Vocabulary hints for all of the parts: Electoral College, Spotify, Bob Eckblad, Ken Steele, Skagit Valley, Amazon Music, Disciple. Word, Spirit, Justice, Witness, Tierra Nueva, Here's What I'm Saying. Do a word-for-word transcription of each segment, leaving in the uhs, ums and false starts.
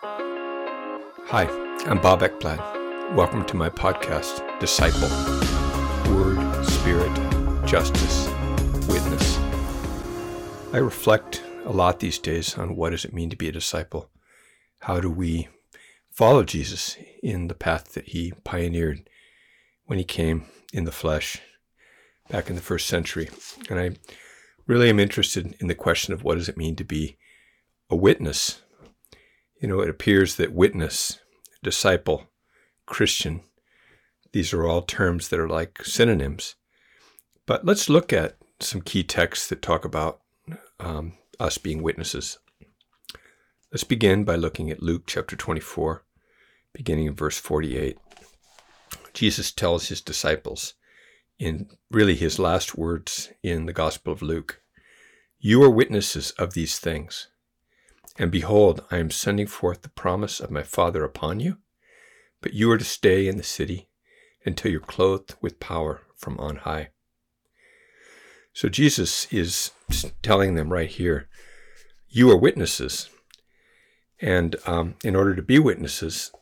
Hi, I'm Bob Eckblad. Welcome to my podcast, Disciple. Word, Spirit, Justice, Witness. I reflect a lot these days on what does it mean to be a disciple? How do we follow Jesus in the path that he pioneered when he came in the flesh back in the first century? And I really am interested in the question of what does it mean to be a witness? You know, it appears that witness, disciple, Christian, these are all terms that are like synonyms. But let's look at some key texts that talk about um, us being witnesses. Let's begin by looking at Luke chapter twenty-four, beginning in verse forty-eight. Jesus tells his disciples in really his last words in the Gospel of Luke, "You are witnesses of these things. And behold, I am sending forth the promise of my Father upon you, but you are to stay in the city until you're clothed with power from on high." So Jesus is telling them right here, you are witnesses. And um, in order to be witnesses,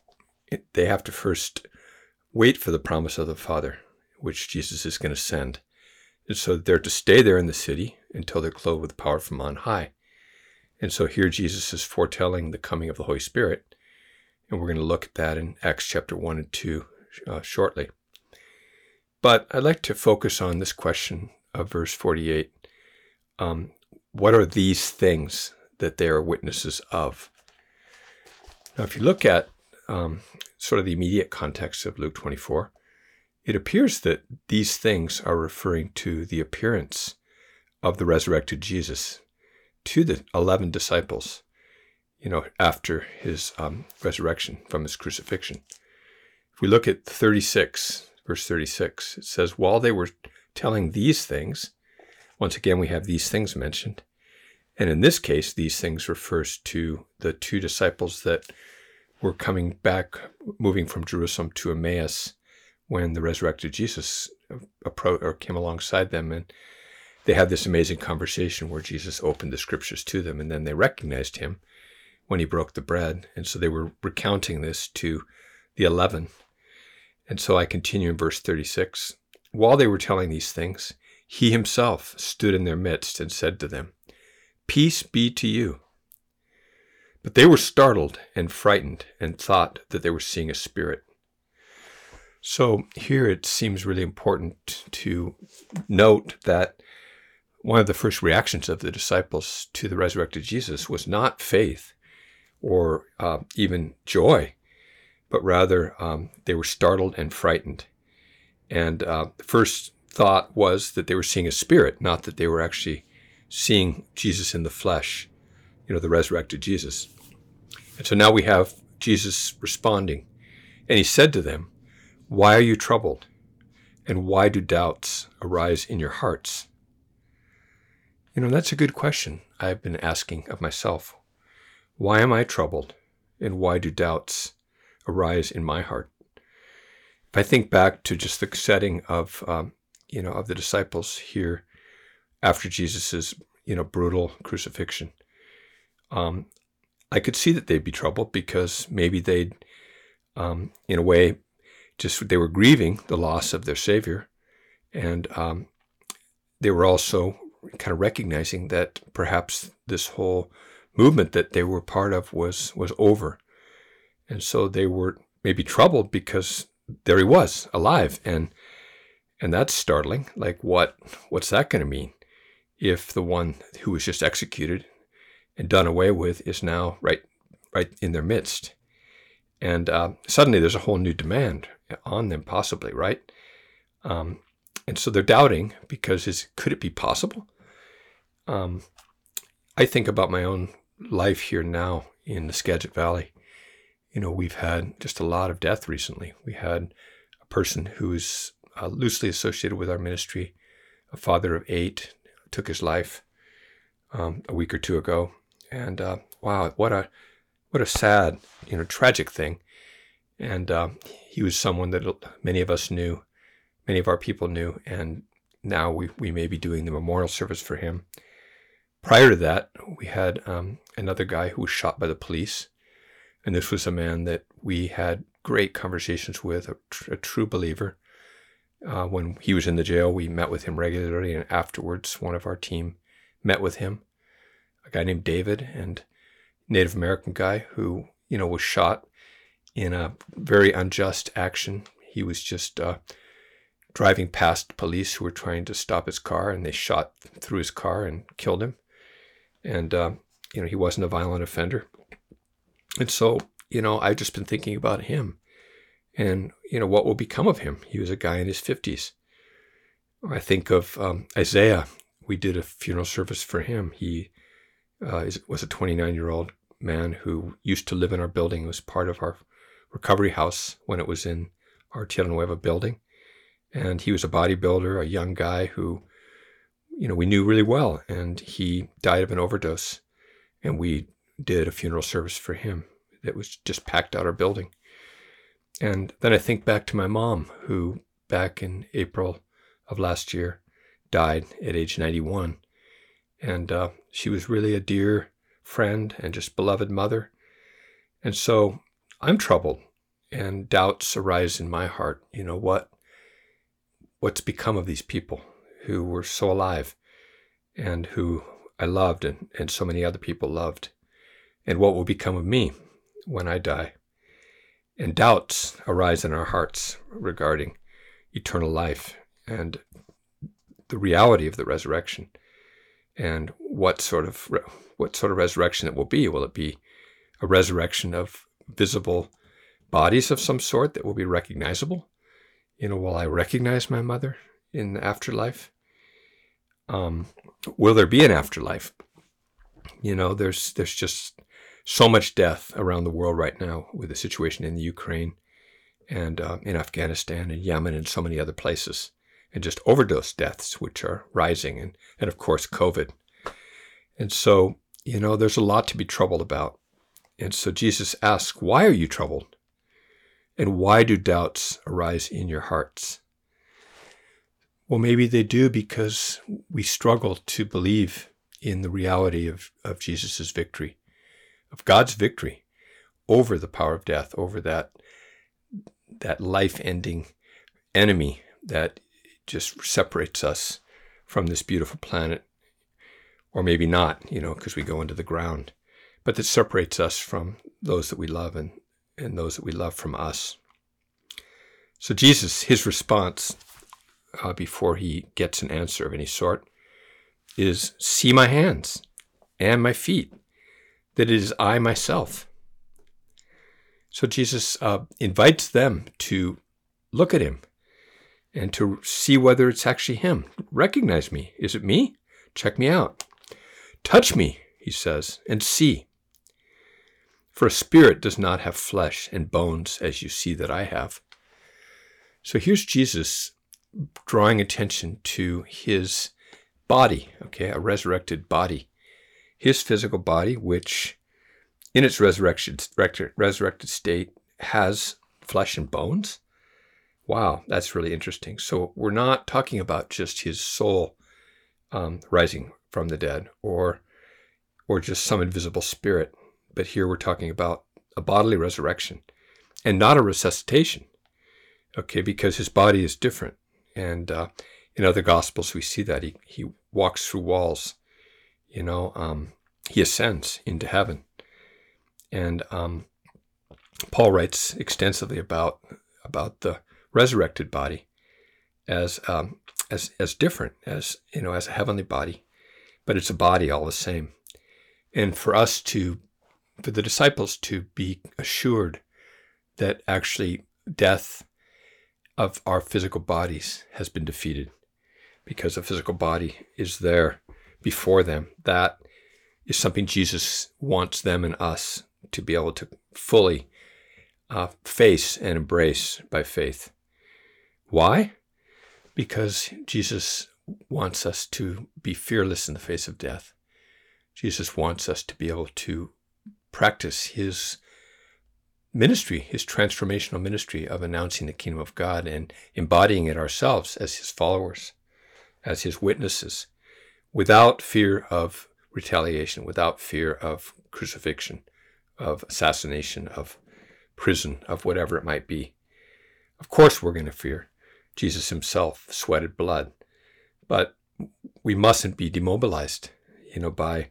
it, they have to first wait for the promise of the Father, which Jesus is going to send. And so they're to stay there in the city until they're clothed with power from on high. And so here Jesus is foretelling the coming of the Holy Spirit. And we're going to look at that in Acts chapter one and two uh, shortly. But I'd like to focus on this question of verse forty-eight. Um, what are these things that they are witnesses of? Now, if you look at um, sort of the immediate context of Luke twenty-four, it appears that these things are referring to the appearance of the resurrected Jesus to the eleven disciples, you know, after his um, resurrection from his crucifixion. If we look at thirty-six, verse thirty-six, it says, while they were telling these things, once again, we have these things mentioned. And in this case, these things refers to the two disciples that were coming back, moving from Jerusalem to Emmaus when the resurrected Jesus approached or came alongside them, and they had this amazing conversation where Jesus opened the scriptures to them, and then they recognized him when he broke the bread. And so they were recounting this to the eleven. And so I continue in verse thirty-six. While they were telling these things, he himself stood in their midst and said to them, "Peace be to you." But they were startled and frightened and thought that they were seeing a spirit. So here it seems really important to note that one of the first reactions of the disciples to the resurrected Jesus was not faith or uh, even joy, but rather um, they were startled and frightened. And uh, the first thought was that they were seeing a spirit, not that they were actually seeing Jesus in the flesh, you know, the resurrected Jesus. And so now we have Jesus responding. And he said to them, "Why are you troubled? And why do doubts arise in your hearts?" You know, that's a good question I've been asking of myself. Why am I troubled? And why do doubts arise in my heart? If I think back to just the setting of, um, you know, of the disciples here after Jesus's, you know, brutal crucifixion, um, I could see that they'd be troubled because maybe they'd, um, in a way, just they were grieving the loss of their Savior. And um, they were also kind of recognizing that perhaps this whole movement that they were part of was was over. And so they were maybe troubled because there he was, alive. And and that's startling. Like, what what's that going to mean if the one who was just executed and done away with is now right right in their midst? And uh, suddenly there's a whole new demand on them possibly, right? Um, and so they're doubting because is, could it be possible? Um, I think about my own life here now in the Skagit Valley. You know, we've had just a lot of death recently. We had a person who's uh, loosely associated with our ministry, a father of eight, took his life um, a week or two ago. And uh, wow, what a what a sad, you know, tragic thing. And uh, he was someone that many of us knew, many of our people knew, and now we, we may be doing the memorial service for him. Prior to that, we had um, another guy who was shot by the police. And this was a man that we had great conversations with, a, tr- a true believer. Uh, when he was in the jail, we met with him regularly, and afterwards, one of our team met with him, a guy named David, and Native American guy who, you know, was shot in a very unjust action. He was just uh, driving past police who were trying to stop his car, and they shot through his car and killed him. And, uh, you know, he wasn't a violent offender. And so, you know, I've just been thinking about him and, you know, what will become of him. He was a guy in his fifties. I think of um, Isaiah. We did a funeral service for him. He uh, is, was a twenty-nine-year-old man who used to live in our building. It was part of our recovery house when it was in our Tierra Nueva building. And he was a bodybuilder, a young guy who, you know, we knew really well. And he died of an overdose. And we did a funeral service for him that was just packed out our building. And then I think back to my mom, who back in April of last year died at age ninety-one. And uh, she was really a dear friend and just beloved mother. And so I'm troubled, and doubts arise in my heart. You know, what what's become of these people who were so alive and who I loved, and, and so many other people loved? And what will become of me when I die? And doubts arise in our hearts regarding eternal life and the reality of the resurrection, and what sort of re- what sort of resurrection it will be. Will it be a resurrection of visible bodies of some sort that will be recognizable? You know, will I recognize my mother in the afterlife? Um, will there be an afterlife? You know, there's there's just so much death around the world right now, with the situation in the Ukraine and uh, in Afghanistan and Yemen and so many other places, and just overdose deaths, which are rising, and, and of course, COVID. And so, you know, there's a lot to be troubled about. And so Jesus asks, why are you troubled? And why do doubts arise in your hearts? Well, maybe they do because we struggle to believe in the reality of, of Jesus' victory, of God's victory over the power of death, over that that life-ending enemy that just separates us from this beautiful planet, or maybe not, you know, because we go into the ground, but that separates us from those that we love and, and those that we love from us. So Jesus, his response uh, before he gets an answer of any sort is, see my hands and my feet, that it is I myself. So Jesus uh, invites them to look at him and to see whether it's actually him. Recognize me. Is it me? Check me out. Touch me, he says, and see. For a spirit does not have flesh and bones as you see that I have. So here's Jesus drawing attention to his body, okay, a resurrected body. His physical body, which in its resurrection, resurrected state has flesh and bones. Wow, that's really interesting. So we're not talking about just his soul um, rising from the dead, or or just some invisible spirit. But here we're talking about a bodily resurrection, and not a resuscitation, okay, because his body is different. And uh, in other Gospels, we see that he, he walks through walls. You know, um, he ascends into heaven. And um, Paul writes extensively about about the resurrected body as um, as as different, as, you know, as a heavenly body, but it's a body all the same. And for us to, for the disciples to be assured that actually death of our physical bodies has been defeated, because a physical body is there before them. That is something Jesus wants them and us to be able to fully uh, face and embrace by faith. Why? Because Jesus wants us to be fearless in the face of death. Jesus wants us to be able to practice his ministry, his transformational ministry of announcing the kingdom of God and embodying it ourselves as his followers, as his witnesses, without fear of retaliation, without fear of crucifixion of assassination, of prison, of whatever it might be. Of course we're going to fear. Jesus himself sweated blood. But we mustn't be demobilized, you know, by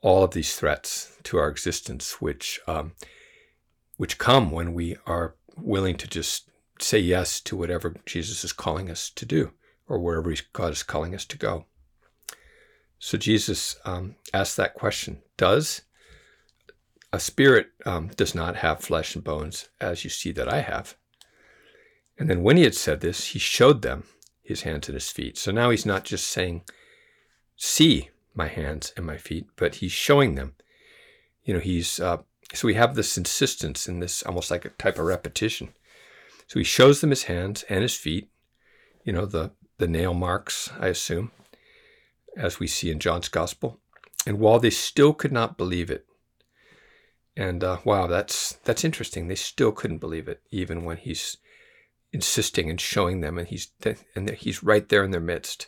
all of these threats to our existence, which um, which come when we are willing to just say yes to whatever Jesus is calling us to do, or wherever God is calling us to go. So Jesus um, asked that question. Does a spirit um, does not have flesh and bones, as you see that I have? And then when he had said this, he showed them his hands and his feet. So now he's not just saying, see my hands and my feet, but he's showing them. You know, he's, uh, so we have this insistence in this almost like a type of repetition. So he shows them his hands and his feet, you know, the, the nail marks, I assume, as we see in John's gospel. And while they still could not believe it, and uh, wow, that's that's interesting. They still couldn't believe it, even when he's insisting and showing them, and he's and he's right there in their midst.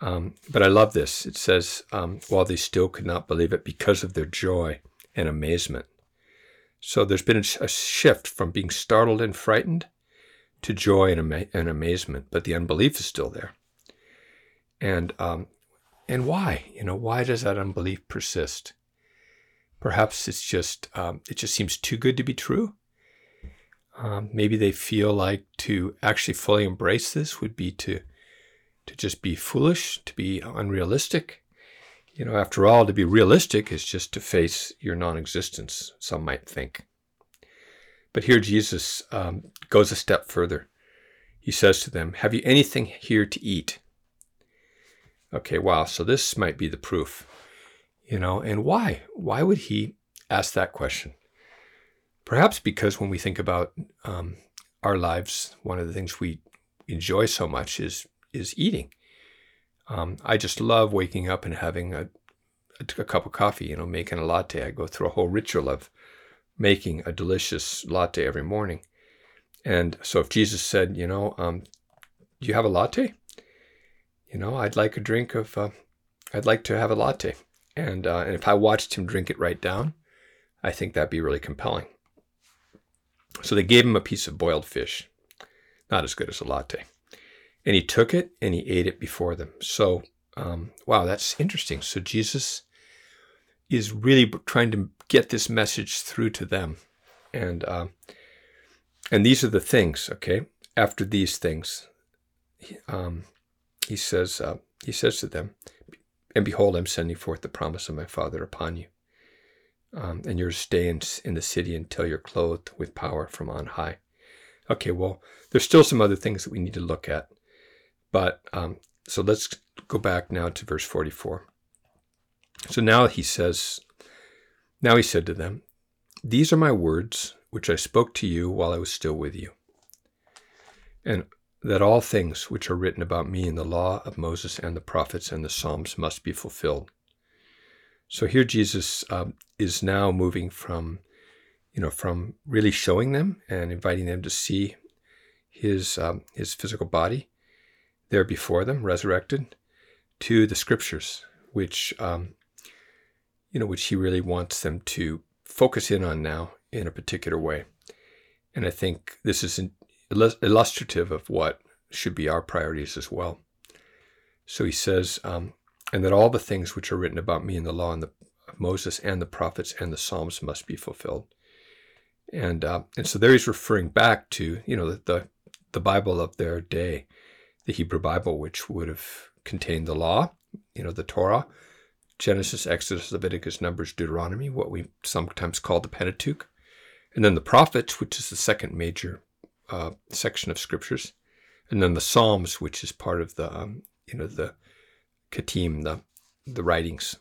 Um, but I love this. It says, um, while they still could not believe it because of their joy and amazement. So there's been a shift from being startled and frightened to joy and, ama- and amazement, but the unbelief is still there. And um, and why? You know, why does that unbelief persist? Perhaps it's just um, it just seems too good to be true. Um, maybe they feel like to actually fully embrace this would be to to just be foolish, to be unrealistic. You know, after all, to be realistic is just to face your non-existence, some might think. But here Jesus um, goes a step further. He says to them, have you anything here to eat? Okay, wow, so this might be the proof. You know, and why? Why would he ask that question? Perhaps because when we think about um, our lives, one of the things we enjoy so much is is eating. Um, I just love waking up and having a, a, a cup of coffee, you know, making a latte. I go through a whole ritual of making a delicious latte every morning. And so if Jesus said, you know, um, do you have a latte? You know, I'd like a drink of, uh, I'd like to have a latte. And, uh, and if I watched him drink it right down, I think that'd be really compelling. So they gave him a piece of boiled fish, not as good as a latte. And he took it and he ate it before them. So, um, wow, that's interesting. So Jesus is really trying to get this message through to them. And uh, and these are the things, okay? After these things, um, he says uh, he says to them, and behold, I'm sending forth the promise of my Father upon you. Um, and you're to stay in, in the city until you're clothed with power from on high. Okay, well, there's still some other things that we need to look at. But um, so let's go back now to verse forty-four. So now he says, now he said to them, these are my words which I spoke to you while I was still with you, and that all things which are written about me in the law of Moses and the prophets and the Psalms must be fulfilled. So here Jesus um, is now moving from, you know, from really showing them and inviting them to see his um, his physical body there before them, resurrected, to the scriptures, which, um, you know, which he really wants them to focus in on now in a particular way. And I think this is illustrative of what should be our priorities as well. So he says, um, and that all the things which are written about me in the law and the of Moses and the prophets and the Psalms must be fulfilled. And uh, and so there he's referring back to, you know, the, the, the Bible of their day, the Hebrew Bible, which would have contained the law, you know, the Torah, Genesis, Exodus, Leviticus, Numbers, Deuteronomy, what we sometimes call the Pentateuch, and then the prophets, which is the second major uh, section of scriptures, and then the Psalms, which is part of the, um, you know, the Kettim, the the writings.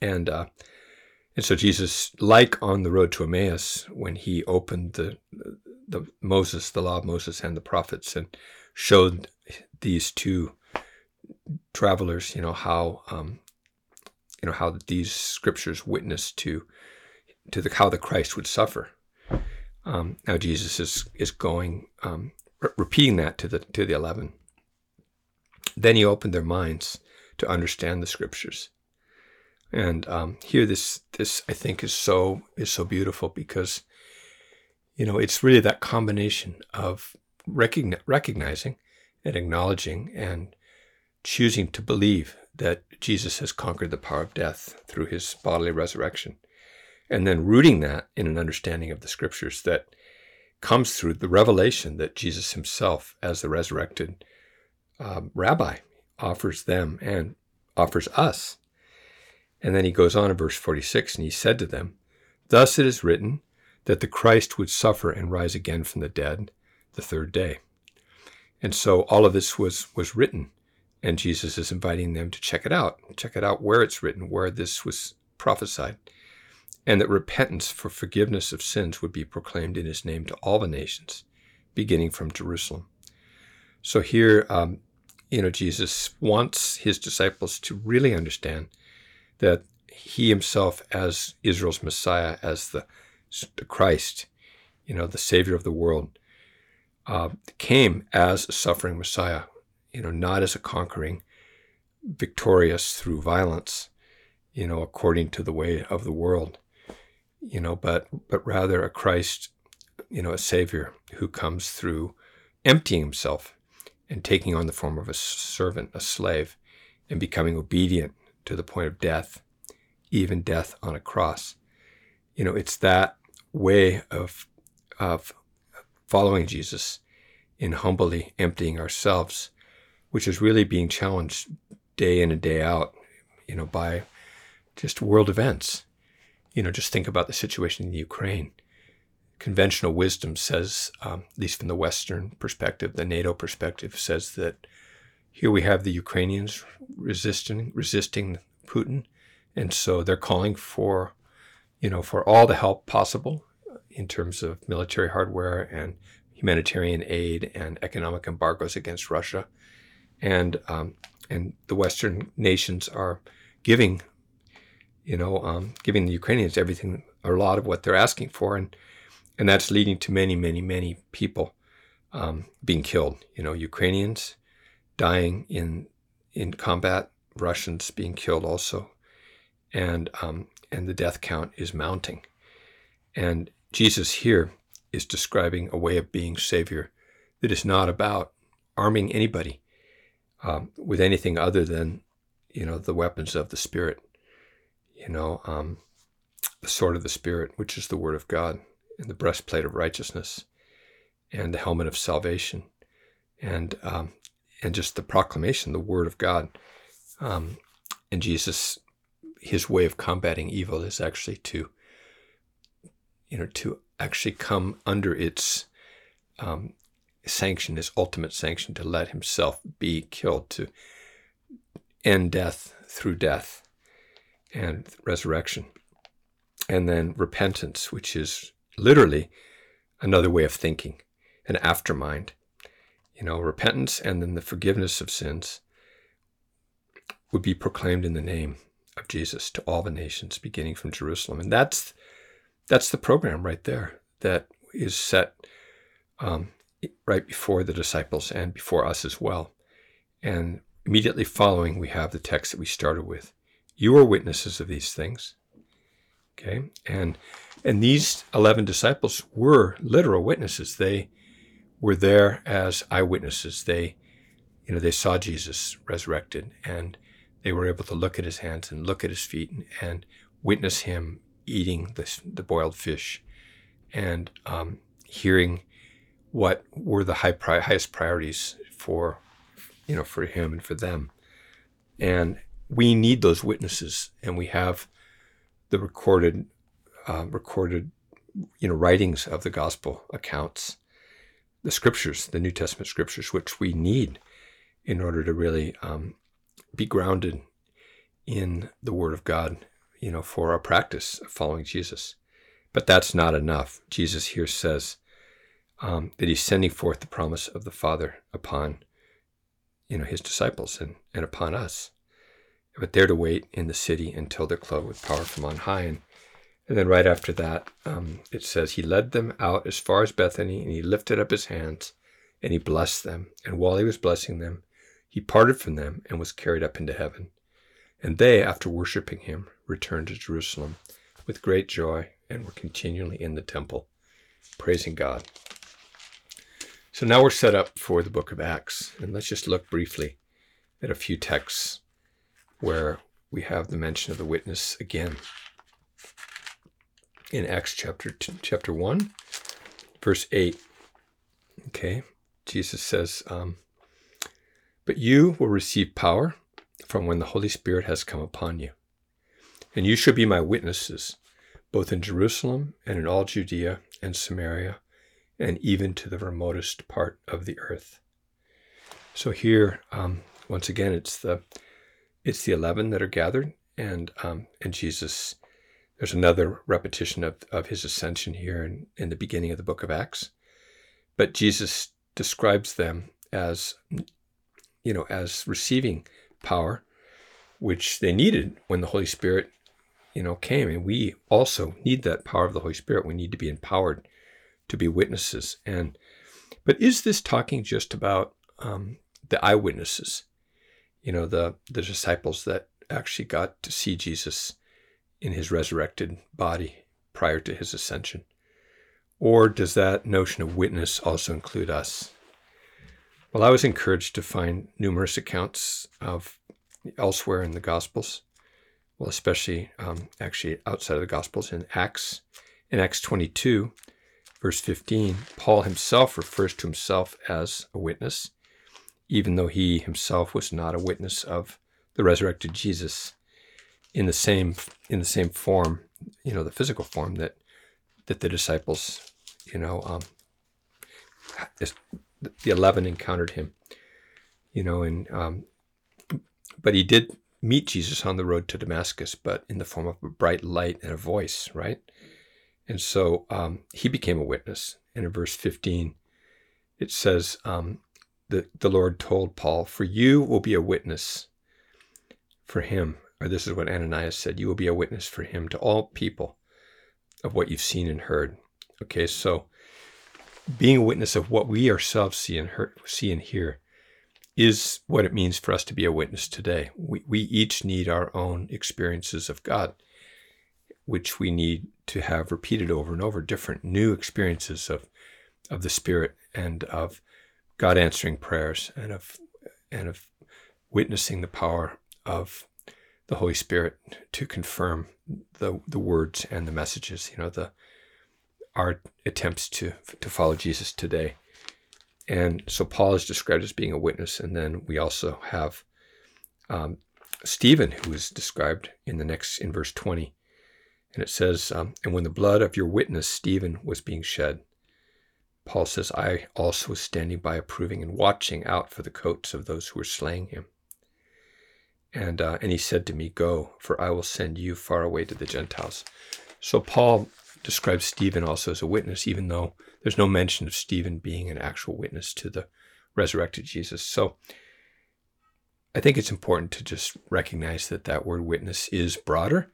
And uh, and so Jesus, like on the road to Emmaus, when he opened the the Moses, the law of Moses and the prophets, and showed these two travelers, you know, how um, you know how these scriptures witness to to the how the Christ would suffer. Um, now Jesus is is going um, re- repeating that to the to the eleven. Then he opened their minds to understand the scriptures. And um, here, this this I think is so is so beautiful because, you know, it's really that combination of recogni- recognizing and acknowledging and choosing to believe that Jesus has conquered the power of death through his bodily resurrection, and then rooting that in an understanding of the scriptures that comes through the revelation that Jesus himself, as the resurrected uh, rabbi, offers them and offers us. And then he goes on in verse forty-six, and he said to them, "Thus it is written that the Christ would suffer and rise again from the dead the third day." And so all of this was was written, and Jesus is inviting them to check it out, check it out where it's written, where this was prophesied, and that repentance for forgiveness of sins would be proclaimed in his name to all the nations, beginning from Jerusalem. So here, um, you know, Jesus wants his disciples to really understand that he himself, as Israel's Messiah, as the, the Christ, you know, the Savior of the world, uh, came as a suffering Messiah, you know, not as a conquering, victorious through violence, you know, according to the way of the world, you know, but but rather a Christ, you know, a Savior who comes through emptying himself and taking on the form of a servant, a slave, and becoming obedient to the point of death, even death on a cross. You know, it's that way of of following Jesus in humbly emptying ourselves, which is really being challenged day in and day out, you know, by just world events. You know, just think about the situation in Ukraine. Conventional wisdom says, um, at least from the Western perspective, the NATO perspective, says that here we have the Ukrainians resisting resisting Putin, and so they're calling for, you know, for all the help possible in terms of military hardware and humanitarian aid and economic embargoes against Russia, and um, and the Western nations are giving, you know, um, giving the Ukrainians everything, a lot of what they're asking for, and and that's leading to many, many, many people um, being killed. You know, Ukrainians dying in in combat, Russians being killed also, and um, and the death count is mounting. And Jesus here is describing a way of being Savior that is not about arming anybody um, with anything other than, you know, the weapons of the Spirit, you know, um, the sword of the Spirit, which is the Word of God, and the breastplate of righteousness, and the helmet of salvation, and um, and just the proclamation, the Word of God. Um, and Jesus, his way of combating evil is actually to, you know, to actually come under its um, sanction, its ultimate sanction, to let himself be killed, to end death through death and resurrection. And then repentance, which is literally another way of thinking, an aftermind. You know, repentance and then the forgiveness of sins would be proclaimed in the name of Jesus to all the nations, beginning from Jerusalem. And that's that's the program right there that is set um, right before the disciples and before us as well. And immediately following, we have the text that we started with. You are witnesses of these things. Okay, and and these eleven disciples were literal witnesses. They were there as eyewitnesses. They, you know, they saw Jesus resurrected, and they were able to look at his hands and look at his feet and, and witness him eating the the boiled fish, and um, hearing what were the high pri- highest priorities for, you know, for him and for them. And we need those witnesses, and we have the recorded, uh, recorded, you know, writings of the gospel accounts, the scriptures, the New Testament scriptures, which we need in order to really um, be grounded in the Word of God, you know, for our practice of following Jesus. But that's not enough. Jesus here says um, that he's sending forth the promise of the Father upon, you know, his disciples and, and upon us. But they're to wait in the city until they're clothed with power from on high. And, and then right after that, um, it says, he led them out as far as Bethany, and he lifted up his hands, and he blessed them. And while he was blessing them, he parted from them and was carried up into heaven. And they, after worshiping him, returned to Jerusalem with great joy and were continually in the temple, praising God. So now we're set up for the book of Acts, and let's just look briefly at a few texts where we have the mention of the witness again. In Acts chapter two, chapter one, verse eight, okay, Jesus says, um, but you will receive power from when the Holy Spirit has come upon you, and you shall be my witnesses, both in Jerusalem and in all Judea and Samaria, and even to the remotest part of the earth. So here, um, once again, it's the it's the eleven that are gathered, and um, and Jesus. There's another repetition of, of his ascension here in, in the beginning of the book of Acts. But Jesus describes them as, you know, as receiving power, which they needed when the Holy Spirit, you know, came. And we also need that power of the Holy Spirit. We need to be empowered to be witnesses. And but is this talking just about um, the eyewitnesses, you know, the, the disciples that actually got to see Jesus in his resurrected body prior to his ascension? Or does that notion of witness also include us? Well, I was encouraged to find numerous accounts of elsewhere in the Gospels, well, especially um, actually outside of the Gospels in Acts. In Acts twenty-two, verse fifteen, Paul himself refers to himself as a witness, even though he himself was not a witness of the resurrected Jesus. In the same in the same form, you know, the physical form that that the disciples, you know, um, the eleven encountered him, you know, and um, but he did meet Jesus on the road to Damascus, but in the form of a bright light and a voice, right? And so um, he became a witness. And in verse fifteen, it says, um, the the Lord told Paul, "For you will be a witness for him." Or this is what Ananias said, you will be a witness for him to all people of what you've seen and heard. Okay, so being a witness of what we ourselves see and, hear, see and hear is what it means for us to be a witness today. We, we each need our own experiences of God, which we need to have repeated over and over, different new experiences of of the Spirit and of God answering prayers and of and of witnessing the power of the Holy Spirit to confirm the the words and the messages, you know, the our attempts to to follow Jesus today. And so Paul is described as being a witness, and then we also have um, Stephen, who is described in the next in verse twenty, and it says, um, and when the blood of your witness Stephen was being shed, Paul says, I also was standing by, approving and watching out for the coats of those who were slaying him. And uh, and he said to me, go, for I will send you far away to the Gentiles. So Paul describes Stephen also as a witness, even though there's no mention of Stephen being an actual witness to the resurrected Jesus. So I think it's important to just recognize that that word witness is broader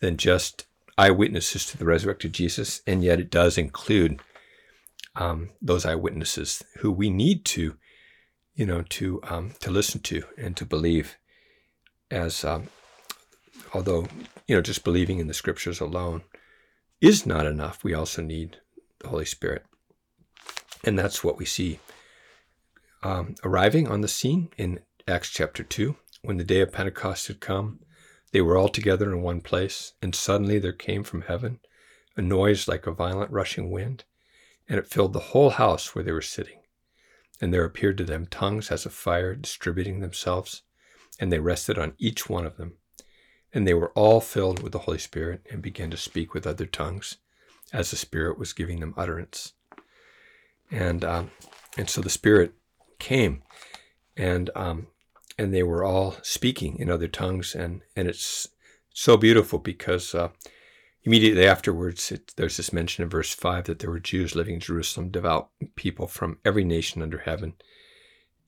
than just eyewitnesses to the resurrected Jesus, and yet it does include um, those eyewitnesses who we need to, you know, to um, to listen to and to believe. As um, although, you know, just believing in the scriptures alone is not enough, we also need the Holy Spirit. And that's what we see um, arriving on the scene in Acts chapter two. When the day of Pentecost had come, they were all together in one place, and suddenly there came from heaven a noise like a violent rushing wind, and it filled the whole house where they were sitting. And there appeared to them tongues as of fire, distributing themselves, and they rested on each one of them. And they were all filled with the Holy Spirit and began to speak with other tongues as the Spirit was giving them utterance. And um, and so the Spirit came, and um, and they were all speaking in other tongues. And, and it's so beautiful because uh, immediately afterwards, it, there's this mention in verse five that there were Jews living in Jerusalem, devout people from every nation under heaven.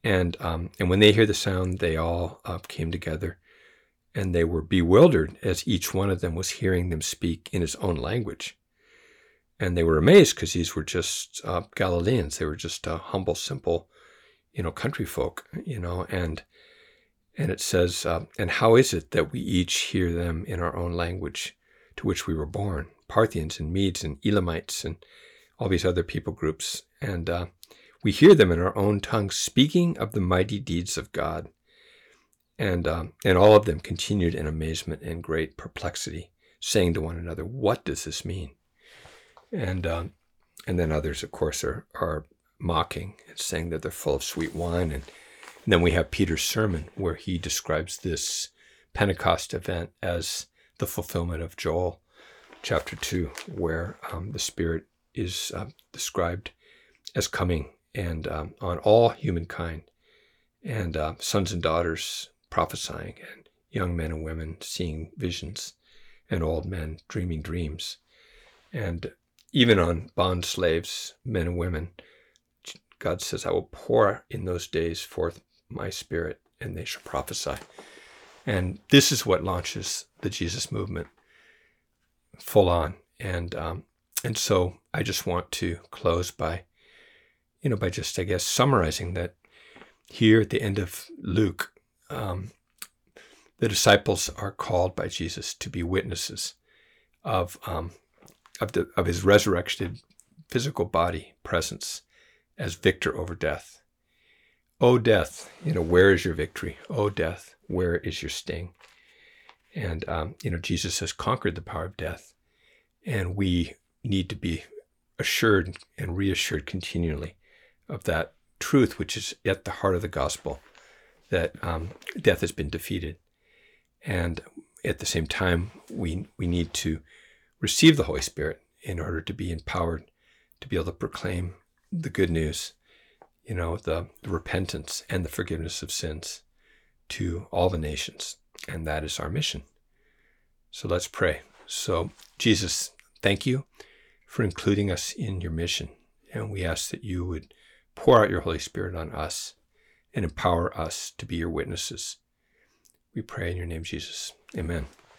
And um, and when they hear the sound, they all uh, came together, and they were bewildered as each one of them was hearing them speak in his own language. And they were amazed because these were just uh, Galileans; they were just uh, humble, simple, you know, country folk, you know. And And it says, uh, and how is it that we each hear them in our own language to which we were born? Parthians and Medes and Elamites and all these other people groups. And uh, we hear them in our own tongue speaking of the mighty deeds of God. And, um, and all of them continued in amazement and great perplexity, saying to one another, what does this mean? And um, and then others, of course, are, are mocking and saying that they're full of sweet wine. And, and then we have Peter's sermon where he describes this Pentecost event as the fulfillment of Joel chapter two, where um, the Spirit is uh, described as coming and um, on all humankind, and uh, sons and daughters prophesying, and young men and women seeing visions, and old men dreaming dreams. And even on bond slaves, men and women, God says, I will pour in those days forth my Spirit, and they shall prophesy. And this is what launches the Jesus movement full on. And um, and so I just want to close by, you know, by just, I guess, summarizing that here at the end of Luke, Um, the disciples are called by Jesus to be witnesses of um, of, the, of his resurrected physical body presence as victor over death. O death, you know, where is your victory? O death, where is your sting? And um, you know, Jesus has conquered the power of death, and we need to be assured and reassured continually of that truth, which is at the heart of the gospel, that um, death has been defeated. And at the same time, we we need to receive the Holy Spirit in order to be empowered to be able to proclaim the good news, you know, the, the repentance and the forgiveness of sins to all the nations. And that is our mission. So let's pray. So Jesus, thank you for including us in your mission. And we ask that you would pour out your Holy Spirit on us and empower us to be your witnesses. We pray in your name, Jesus. Amen.